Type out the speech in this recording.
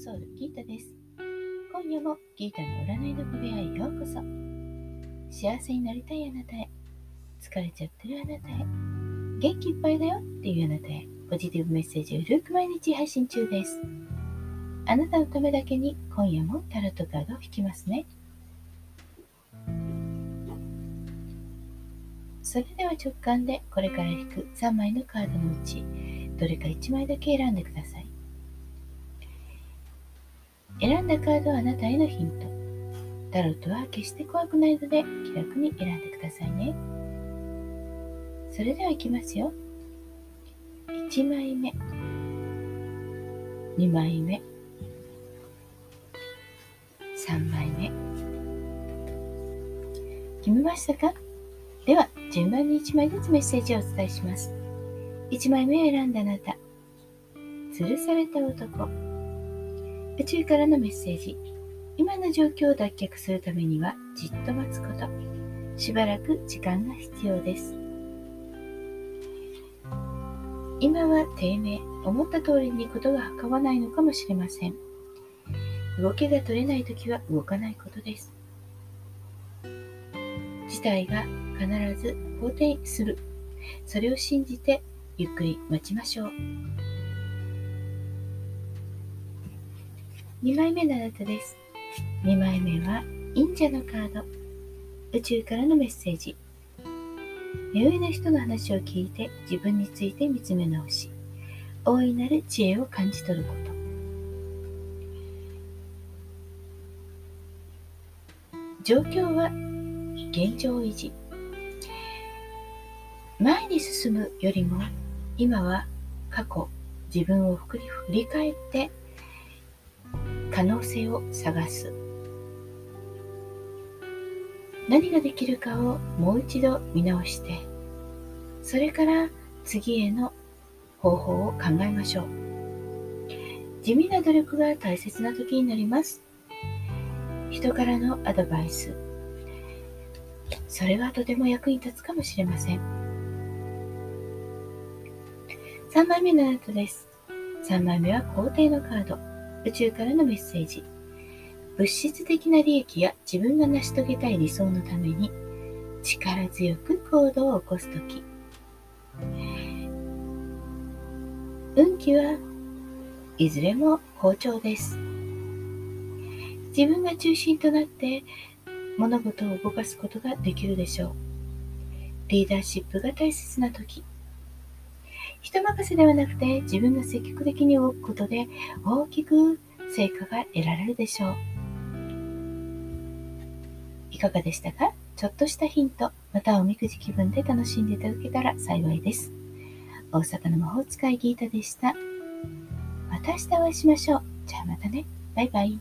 ソウルギータです。今夜もギータの占いの小部屋へようこそ。幸せになりたいあなたへ、疲れちゃってるあなたへ、元気いっぱいだよっていうあなたへ、ポジティブメッセージをゆるく毎日配信中です。あなたのためだけに今夜もタロットカードを引きますね。それでは直感でこれから引く3枚のカードのうちどれか1枚だけ選んでください。選んだカードはあなたへのヒント。タロットは決して怖くないので気楽に選んでくださいね。それではいきますよ。1枚目、2枚目、3枚目。決めましたか？では順番に1枚ずつメッセージをお伝えします。1枚目を選んだあなた、吊るされた男。宇宙からのメッセージ。今の状況を脱却するためにはじっと待つこと、しばらく時間が必要です。今は低迷、思った通りにことが運ばないのかもしれません。動きが取れないときは動かないことです。事態が必ず好転する、それを信じてゆっくり待ちましょう。2枚目のあなたです。2枚目は忍者のカード。宇宙からのメッセージ。目上の人の話を聞いて自分について見つめ直し、大いなる知恵を感じ取ること。状況は現状維持。前に進むよりも今は過去、自分を振り返って可能性を探す。何ができるかをもう一度見直して、それから次への方法を考えましょう。地味な努力が大切な時になります。人からのアドバイス、それはとても役に立つかもしれません。3枚目のあなたです。3枚目は皇帝のカード。宇宙からのメッセージ。物質的な利益や自分が成し遂げたい理想のために力強く行動を起こすとき。運気はいずれも好調です。自分が中心となって物事を動かすことができるでしょう。リーダーシップが大切なとき。人任せではなくて自分が積極的に動くことで大きく成果が得られるでしょう。いかがでしたか？ちょっとしたヒント、またおみくじ気分で楽しんでいただけたら幸いです。大阪の魔法使いギータでした。また明日お会いしましょう。じゃあまたね。バイバイ。